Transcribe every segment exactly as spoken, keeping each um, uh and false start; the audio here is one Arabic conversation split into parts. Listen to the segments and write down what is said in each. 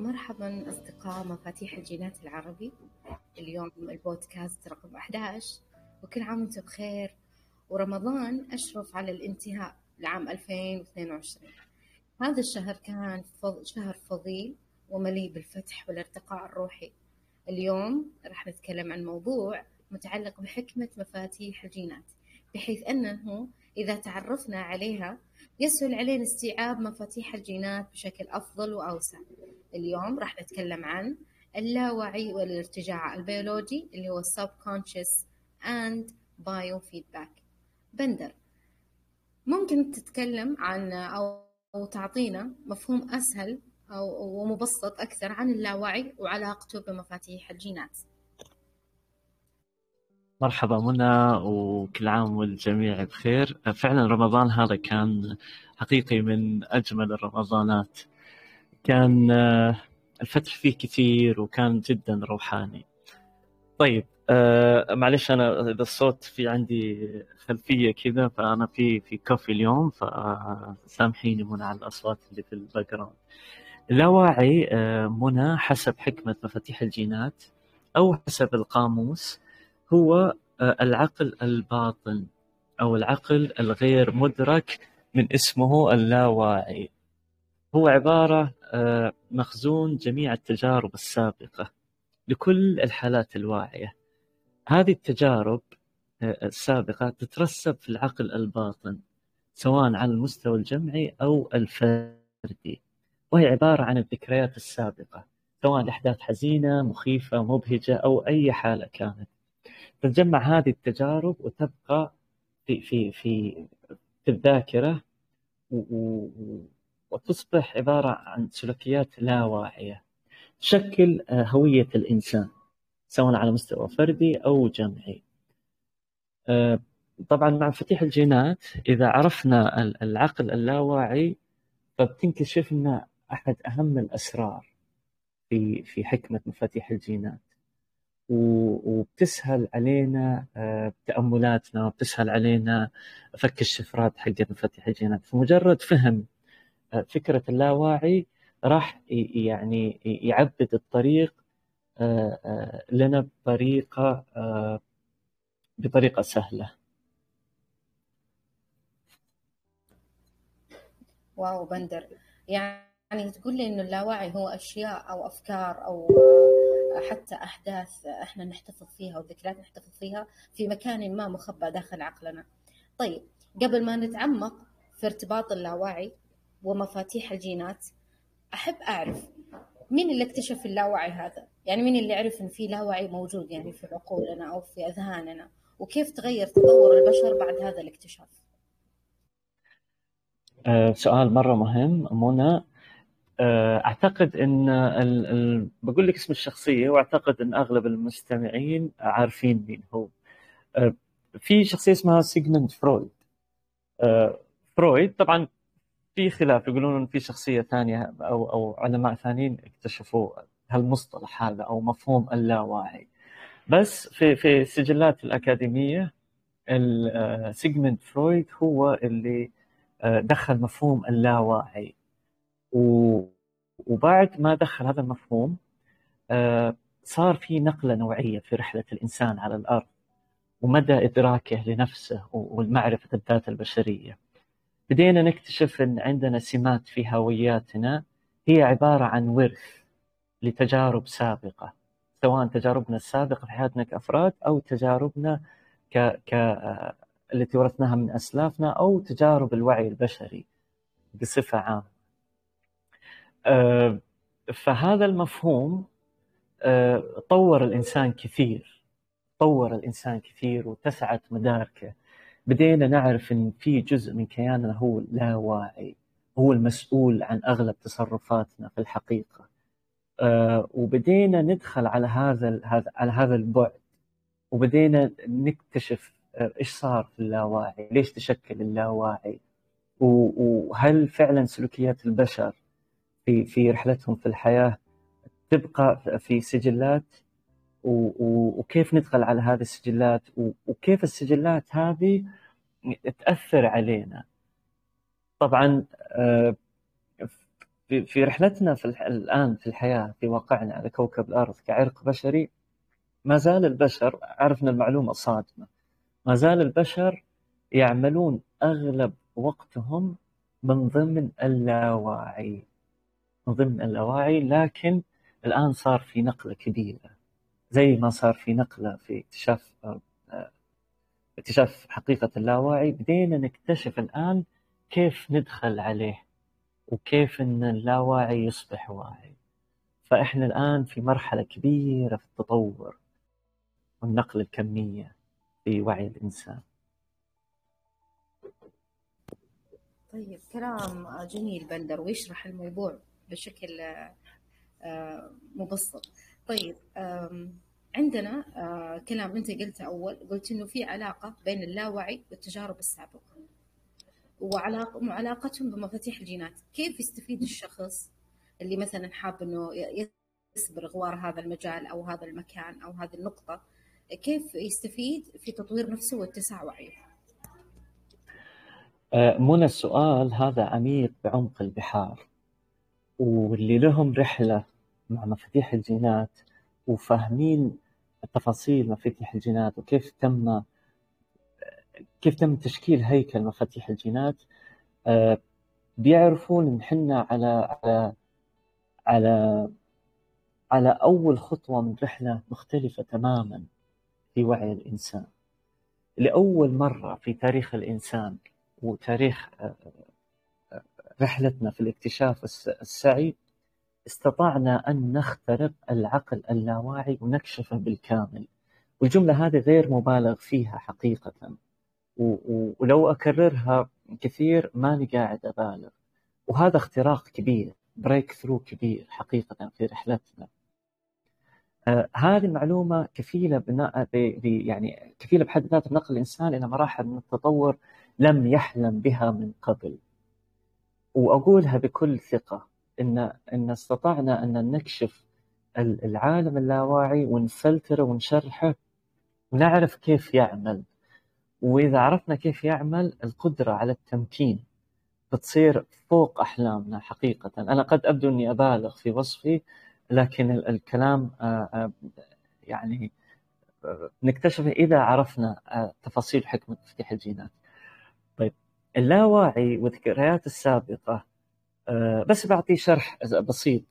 مرحبا أصدقاء مفاتيح الجينات العربي. اليوم البودكاست رقم أحد عشر، وكل عام وانتم بخير. ورمضان أشرف على الانتهاء لعام ألفين واثنين وعشرين. هذا الشهر كان شهر فضيل ومليء بالفتح والارتقاء الروحي. اليوم راح نتكلم عن موضوع متعلق بحكمة مفاتيح الجينات، بحيث أنه إذا تعرفنا عليها يسهل علينا استيعاب مفاتيح الجينات بشكل أفضل وأوسع. اليوم راح نتكلم عن اللاوعي والارتجاع البيولوجي اللي هو subconscious and biofeedback. بندر، ممكن تتكلم عن أو تعطينا مفهوم أسهل أو ومبسط أكثر عن اللاوعي وعلاقته بمفاتيح الجينات؟ مرحبا منى، وكل عام والجميع بخير. فعلا رمضان هذا كان حقيقي من أجمل الرمضانات، كان الفتح فيه كثير وكان جدا روحاني. طيب معلش، أنا إذا الصوت في عندي خلفية كذا، فأنا في في كوفي اليوم، فسامحيني منى على الأصوات اللي في الباك جراوند. اللاوعي منى حسب حكمة مفاتيح الجينات أو حسب القاموس هو العقل الباطن أو العقل الغير مدرك، من اسمه اللاواعي. هو عبارة مخزون جميع التجارب السابقة لكل الحالات الواعية. هذه التجارب السابقة تترسب في العقل الباطن، سواء على المستوى الجمعي أو الفردي، وهي عبارة عن الذكريات السابقة، سواء أحداث حزينة، مخيفة، مبهجة، أو أي حالة كانت. تتجمع هذه التجارب وتبقى في في في, في الذاكرة، وتصبح عبارة عن سلوكيات لا واعية تشكل هوية الإنسان، سواء على مستوى فردي أو جمعي. طبعا مع مفاتيح الجينات إذا عرفنا العقل اللاواعي فبتنكشف لنا أحد أهم الأسرار في في حكمة مفاتيح الجينات، وبتسهل علينا تأملاتنا، وبتسهل علينا فك الشفرات حقت مفاتيح الجينات. فمجرد فهم فكرة اللاواعي راح يعني يعبد الطريق لنا بطريقة بطريقة سهلة. واو بندر، يعني تقول لي إنه اللاواعي هو أشياء أو أفكار أو حتى أحداث إحنا نحتفظ فيها وذكريات نحتفظ فيها في مكان ما مخبأ داخل عقلنا. طيب قبل ما نتعمق في ارتباط اللاواعي ومفاتيح الجينات، أحب أعرف مين اللي اكتشف اللاوعي هذا؟ يعني مين اللي عرف إن في لاوعي موجود يعني في عقولنا أو في أذهاننا؟ وكيف تغير تطور البشر بعد هذا الاكتشاف؟ أه سؤال مرة مهم منى. أعتقد أن ال... ال... بقول لك اسم الشخصية، وأعتقد أن أغلب المستمعين عارفين مين هو. في شخصية اسمها سيغموند فرويد. فرويد طبعا في خلاف، يقولون أن في شخصية ثانية أو أو علماء ثانيين اكتشفوا هالمصطلح هذا أو مفهوم اللاواعي، بس في في السجلات الأكاديمية سيغموند فرويد هو اللي دخل مفهوم اللاواعي. وبعد ما دخل هذا المفهوم صار في نقلة نوعية في رحلة الإنسان على الأرض ومدى إدراكه لنفسه والمعرفة الذات البشرية. بدينا نكتشف أن عندنا سمات في هوياتنا هي عبارة عن ورث لتجارب سابقة، سواء تجاربنا السابقة في حياتنا كأفراد أو تجاربنا ك... ك... التي ورثناها من أسلافنا، أو تجارب الوعي البشري بصفة عامة. فهذا المفهوم طور الإنسان كثير طور الإنسان كثير وتسعت مداركه. بدينا نعرف أن في جزء من كياننا هو اللاواعي، هو المسؤول عن أغلب تصرفاتنا في الحقيقة. وبدينا ندخل على هذا على هذا البعد، وبدينا نكتشف إيش صار في اللاواعي، ليش تشكل اللاواعي، وهل فعلا سلوكيات البشر في في رحلتهم في الحياة تبقى في سجلات، وكيف ندخل على هذه السجلات، وكيف السجلات هذه تأثر علينا. طبعا في, في رحلتنا في الح... الآن في الحياة في واقعنا على كوكب الأرض كعرق بشري، ما زال البشر، عرفنا المعلومة الصادمة، ما زال البشر يعملون أغلب وقتهم من ضمن اللاوعي، من ضمن اللاوعي. لكن الآن صار في نقلة كبيرة، زي ما صار في نقلة في اكتشاف اكتشاف حقيقة اللاوعي، بدينا نكتشف الآن كيف ندخل عليه وكيف أن اللاوعي يصبح واعي. فإحنا الآن في مرحلة كبيرة في التطور والنقل الكمية في وعي الإنسان. طيب، كلام جميل بندر، ويشرح الموضوع بشكل مبسط. طيب، عندنا كلام أنت قلته أول، قلت إنه في علاقة بين اللاوعي والتجارب السابقة وعلاقتهم بمفاتيح الجينات. كيف يستفيد الشخص اللي مثلا حاب إنه يسبق غوار هذا المجال أو هذا المكان أو هذه النقطة، كيف يستفيد في تطوير نفسه واتساع وعيه؟ منى، السؤال هذا عميق بعمق البحار، واللي لهم رحلة مع مفاتيح الجينات وفاهمين التفاصيل مفاتيح الجينات وكيف تم كيف تم تشكيل هيكل مفاتيح الجينات، بيعرفون ان احنا على على على على اول خطوة من رحلة مختلفة تماما في وعي الإنسان. لأول مرة في تاريخ الإنسان وتاريخ رحلتنا في الاكتشاف السعي، استطعنا أن نخترق العقل اللاواعي ونكشفه بالكامل. والجملة هذه غير مبالغ فيها حقيقة، ولو أكررها كثير ماني قاعد أبالغ. وهذا اختراق كبير، بريك ثرو كبير حقيقة في رحلتنا. آه هذه المعلومة كفيلة بناء يعني كفيلة بحد ذاتها نقل الإنسان إلى مراحل من التطور لم يحلم بها من قبل. وأقولها بكل ثقة إن إن استطعنا أن نكشف العالم اللاواعي ونفلتره ونشرحه ونعرف كيف يعمل. وإذا عرفنا كيف يعمل، القدرة على التمكين بتصير فوق أحلامنا حقيقة. أنا قد أبدو أني أبالغ في وصفي، لكن الكلام يعني نكتشفه إذا عرفنا تفاصيل حكمة مفاتيح الجينات. طيب، اللاواعي والذكريات السابقة، بس بعطي شرح بسيط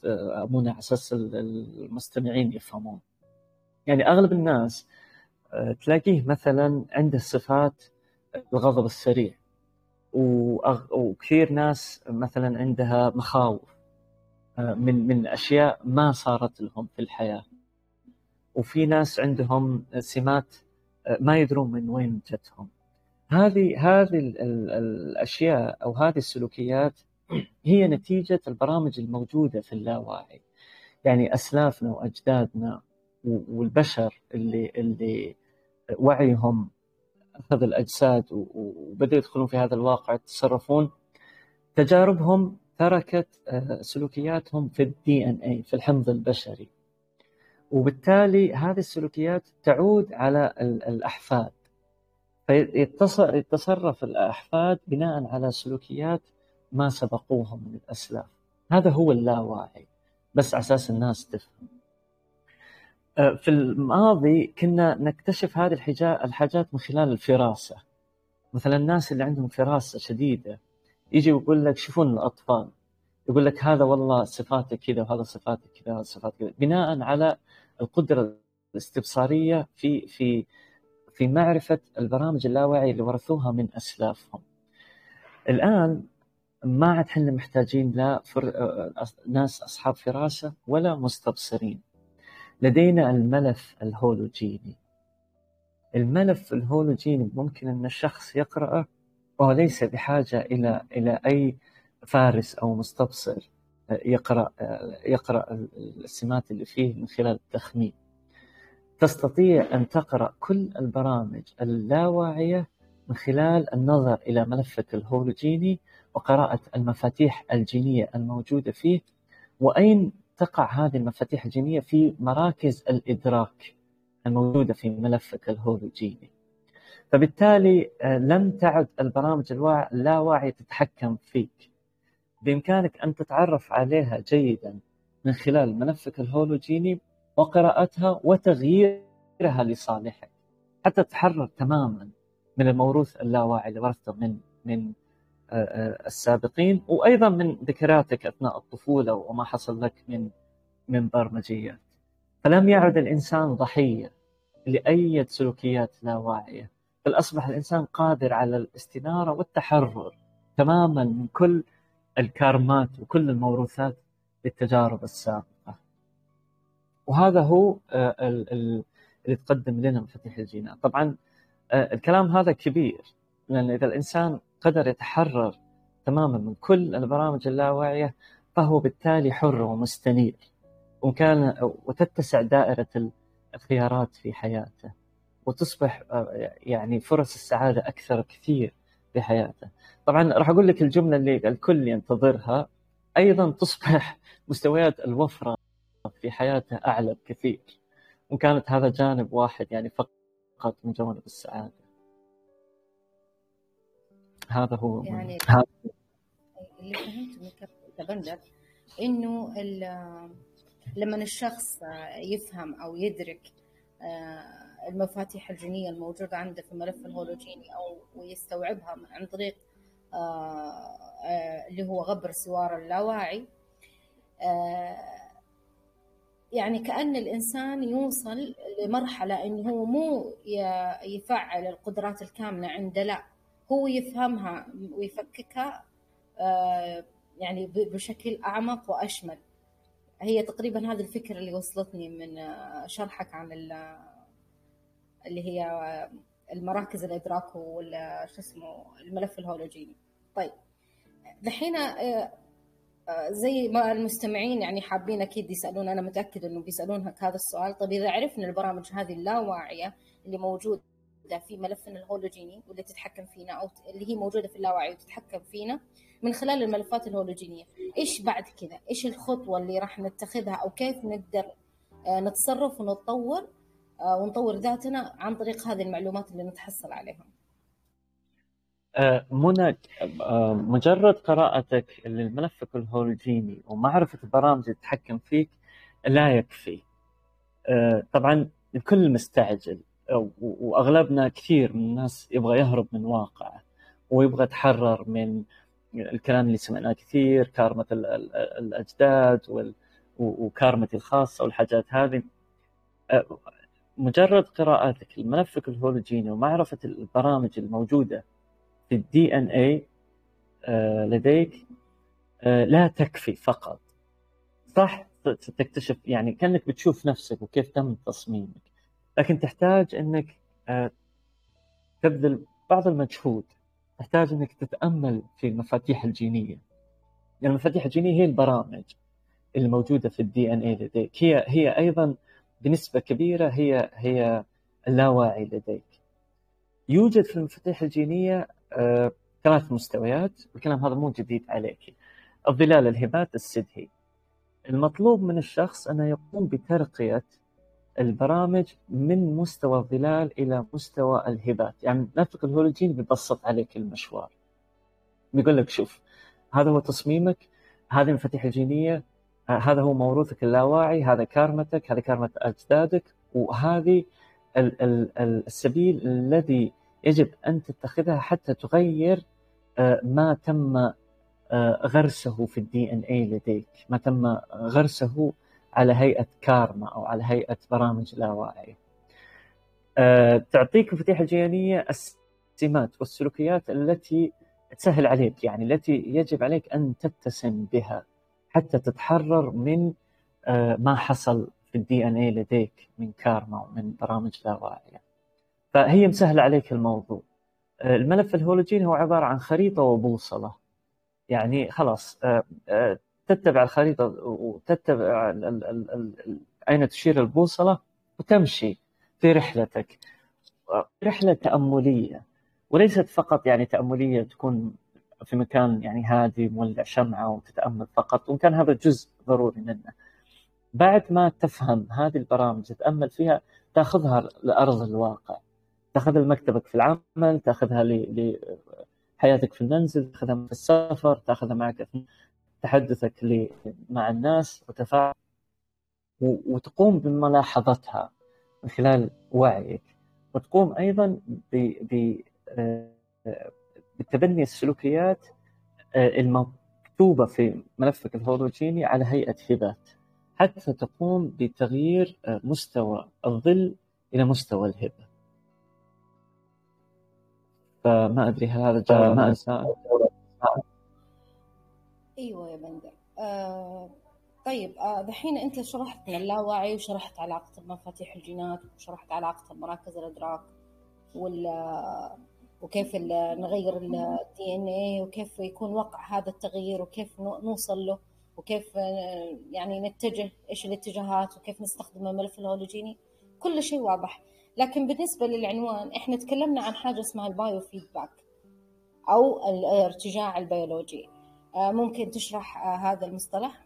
منى على أساس المستمعين يفهمون. يعني أغلب الناس تلاقيه مثلا عنده صفات الغضب السريع، وكثير ناس مثلا عندها مخاوف من من أشياء ما صارت لهم في الحياة، وفي ناس عندهم سمات ما يدرون من وين جتهم. هذه هذه الأشياء أو هذه السلوكيات هي نتيجة البرامج الموجودة في اللاواعي. يعني أسلافنا وأجدادنا والبشر اللي اللي وعيهم أخذ الأجساد وبدأوا يدخلون في هذا الواقع يتصرفون، تجاربهم تركت سلوكياتهم في الدي ان اي، في الحمض البشري، وبالتالي هذه السلوكيات تعود على الأحفاد، فيتصرف الأحفاد بناء على سلوكيات ما سبقوهم من الأسلاف. هذا هو اللاواعي، بس على أساس الناس تفهم. في الماضي كنا نكتشف هذه الحاجات من خلال الفراسة. مثلا الناس اللي عندهم فراسة شديدة يجي ويقول لك شوفون الأطفال، يقول لك هذا والله صفاتك كذا وهذا صفاتك كذا وهذا صفاتك كذا، بناء على القدرة الاستبصارية في في في معرفة البرامج اللاواعي اللي ورثوها من أسلافهم. الآن ما عاد حنا محتاجين لا فر... ناس أصحاب فراسة ولا مستبصرين. لدينا الملف الهولوجيني. الملف الهولوجيني ممكن أن الشخص يقرأه وهو ليس بحاجة إلى إلى أي فارس أو مستبصر يقرأ يقرأ السمات اللي فيه من خلال التخمين. تستطيع أن تقرأ كل البرامج اللاواعية من خلال النظر إلى ملفك الهولوجيني وقراءة المفاتيح الجينية الموجودة فيه، وأين تقع هذه المفاتيح الجينية في مراكز الإدراك الموجودة في ملفك الهولوجيني. فبالتالي لم تعد البرامج اللاواعية تتحكم فيك، بإمكانك أن تتعرف عليها جيدا من خلال ملفك الهولوجيني وقراءتها وتغييرها لصالحك حتى تتحرر تماما من الموروث اللاواعي اللي ورثته من من السابقين، وأيضا من ذكرياتك أثناء الطفولة وما حصل لك من من برمجيات. فلم يعد الإنسان ضحية لأي سلوكيات لا واعية، بل أصبح الإنسان قادر على الاستنارة والتحرر تماما من كل الكارمات وكل الموروثات للتجارب السابقة. وهذا هو اللي تقدم لنا مفاتيح الجينات. طبعا الكلام هذا كبير، لأن إذا الإنسان قدر يتحرر تماما من كل البرامج اللاواعية فهو بالتالي حر ومستنير، وكان وتتسع دائرة الخيارات في حياته، وتصبح يعني فرص السعادة أكثر كثير في حياته. طبعا راح أقول لك الجملة اللي الكل ينتظرها، أيضا تصبح مستويات الوفرة في حياته أعلى بكثير، وكانت هذا جانب واحد يعني فقط من جوانب السعادة. هذا هو يعني هذا. اللي فهمت من كابتن بندر إنه لما الشخص يفهم أو يدرك المفاتيح الجينية الموجودة عنده في الملف الهولوجيني أو ويستوعبها عن طريق اللي هو غبر سوار اللاواعي، يعني كأن الإنسان يوصل لمرحلة إنه هو مو يفعل القدرات الكامنة عنده، لا هو يفهمها ويفككها يعني بشكل أعمق وأشمل. هي تقريبا هذه الفكرة اللي وصلتني من شرحك عن اللي هي المراكز الإدراك ولا شو اسمه الملف الهولوجيني. طيب دحين زي ما المستمعين يعني حابين أكيد يسألون، أنا متأكد إنه بيسألونها هذا السؤال، طيب إذا عرفنا البرامج هذه اللاواعية اللي موجودة في ملفنا الهولوجيني واللي تتحكم فينا أو اللي هي موجودة في اللاوعي وتتحكم فينا من خلال الملفات الهولوجينية، إيش بعد كذا؟ إيش الخطوة اللي راح نتخذها أو كيف نقدر نتصرف ونتطور ونطور ذاتنا عن طريق هذه المعلومات اللي نتحصل عليها؟ منى، مجرد قراءتك للملفك الهولوجيني ومعرفة البرامج اللي تتحكم فيك لا يكفي. طبعا الكل مستعجل، وأغلبنا كثير من الناس يبغى يهرب من واقعه ويبغى يتحرر من الكلام اللي سمعناه كثير، كارمة الأجداد وكارمتي الخاصة والحاجات هذه. مجرد قراءاتك لملفك الهولوجيني ومعرفة البرامج الموجودة في الدي ان اي لديك لا تكفي فقط. صح تكتشف يعني كأنك بتشوف نفسك وكيف تم تصميمك، لكن تحتاج أنك تبذل بعض المجهود، تحتاج أنك تتأمل في المفاتيح الجينية. يعني المفاتيح الجينية هي البرامج الموجودة في الدي ان اي لديك، هي هي أيضا بنسبة كبيرة هي هي اللاواعي لديك. يوجد في المفاتيح الجينية آه، ثلاث مستويات، الكلام هذا مو جديد عليك. الظلال الهبات السدهي، المطلوب من الشخص أنه يقوم بترقية البرامج من مستوى الظلال إلى مستوى الهبات. يعني ملفك الهولوجيني بيبسط عليك المشوار، بيقول لك شوف هذا هو تصميمك، هذه المفاتيح الجينية، هذا هو موروثك اللاواعي، هذا كارمتك، هذا كارمة أجدادك، وهذه ال- ال- السبيل الذي يجب أن تتخذها حتى تغير ما تم غرسه في الدي ان اي لديك، ما تم غرسه على هيئة كارما أو على هيئة برامج لاواعية. تعطيك مفاتيح الجينية السمات والسلوكيات التي تسهل عليك، يعني التي يجب عليك أن تتسم بها حتى تتحرر من ما حصل في الدي ان اي لديك من كارما ومن برامج لاواعية، فهي مسهلة عليك الموضوع. الملف الهولوجيني هو عبارة عن خريطة وبوصلة، يعني خلاص تتبع الخريطة وتتبع أين تشير البوصلة وتمشي في رحلتك، رحلة تأملية، وليست فقط يعني تأملية تكون في مكان يعني هادي مولع شمعة وتتأمل فقط، وكان هذا جزء ضروري منه. بعد ما تفهم هذه البرامج تتأمل فيها تأخذها لأرض الواقع، تأخذها لمكتبك في العمل، تأخذها لحياتك في المنزل، تأخذها في السفر، تأخذها معك تحدثك مع الناس وتفاعل وتقوم بملاحظتها من خلال وعيك، وتقوم أيضا بتبني السلوكيات المكتوبة في ملفك الهيروجيني على هيئة هبات، حتى تقوم بتغيير مستوى الظل إلى مستوى الهبة. فما أدري هل هذا جاء ما أساء. أيوة يا بندر. آه طيب دحين آه أنت شرحت اللاوعي وشرحت علاقة مفاتيح الجينات وشرحت علاقة مراكز الإدراك وكيف نغير ال دي إن إيه وكيف يكون وقع هذا التغيير وكيف نوصل له وكيف يعني نتجه إيش الاتجاهات وكيف نستخدم الملف الهيولوجيني، كل شيء واضح. لكن بالنسبة للعنوان إحنا تكلمنا عن حاجة اسمها البايو فيدباك أو الارتجاع البيولوجي. ممكن تشرح هذا المصطلح؟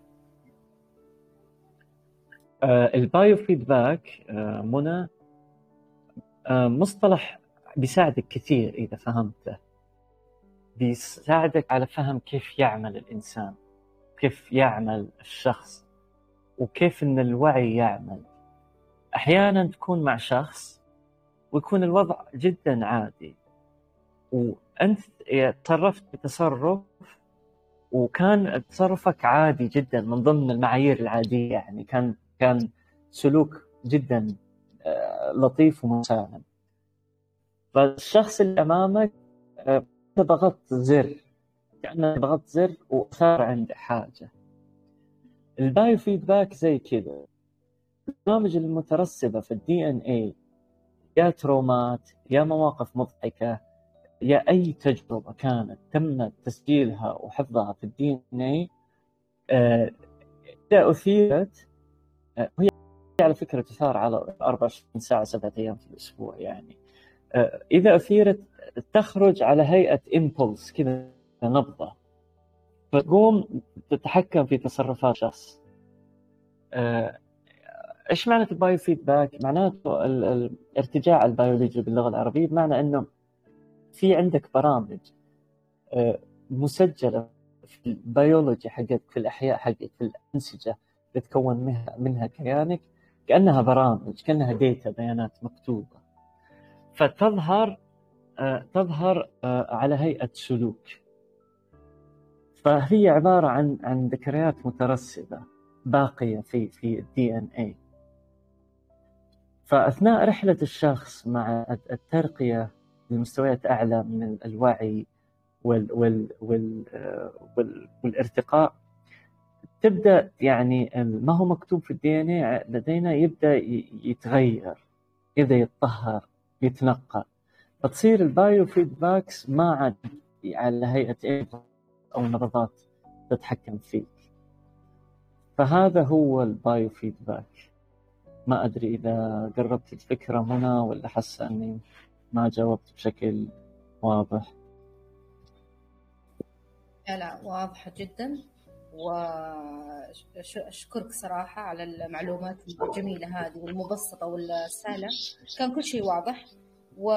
البايو فيدباك منى مصطلح بيساعدك كثير إذا فهمته، بيساعدك على فهم كيف يعمل الإنسان، كيف يعمل الشخص، وكيف إن الوعي يعمل. أحياناً تكون مع شخص ويكون الوضع جداً عادي وأنت تصرفت بتصرف وكان تصرفك عادي جداً من ضمن المعايير العادية، يعني كان كان سلوك جداً لطيف ومسالم. فالشخص اللي أمامك ضغط زر، يعني ضغط زر وصار عنده حاجة. البايو فيدباك زي كده، البرامج المترسبة في الدي إن إيه، يا ترومات يا مواقف مضحكة يا أي تجربة كانت تم تسجيلها وحفظها في الدي إن إيه، إذا أثيرت آه، وهي على فكرة تثار على أربعة وعشرين ساعة سبعة أيام في الأسبوع، يعني آه، إذا أثيرت تخرج على هيئة إمبولس كذا نبضة، فتقوم تتحكم في تصرفات شخص. آه، إيش معنى البايو فيدباك؟ معناته الارتجاع البيولوجي باللغة العربية، بمعنى أنه في عندك برامج مسجلة في البيولوجي حقك، في الأحياء حقك، في الأنسجة اللي تكون منها كيانك، كأنها برامج، كأنها ديتا، بيانات مكتوبة، فتظهر تظهر على هيئة سلوك. فهي عبارة عن عن ذكريات مترسبة باقية في في الدي إن إيه. فأثناء رحلة الشخص مع الترقية لمستويات أعلى من الوعي وال وال وال والارتقاء، تبدأ يعني ما هو مكتوب في الدي إن إيه لدينا يبدأ يتغير، يبدأ يتطهر، يتنقى، فتصير البايو فيدباكس ما عاد على هيئة إيه أو نبضات تتحكم فيه. فهذا هو البايو فيدباك. ما أدري إذا قربت الفكرة منى ولا حاسة أني ما جاوبت بشكل واضح. لا واضحة جدا، وأشكرك صراحة على المعلومات الجميلة هذه والمبسطة والسهلة، كان كل شيء واضح. و...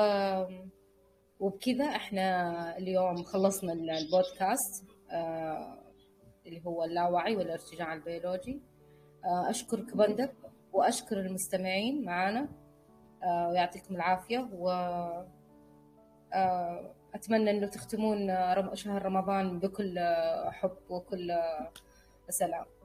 وبكذا احنا اليوم خلصنا البودكاست آه... اللي هو اللاوعي والارتجاع البيولوجي. أشكرك بندر وأشكر المستمعين معنا، ويعطيكم العافية، وأتمنى أنه تختمون شهر رمضان بكل حب وكل سلام.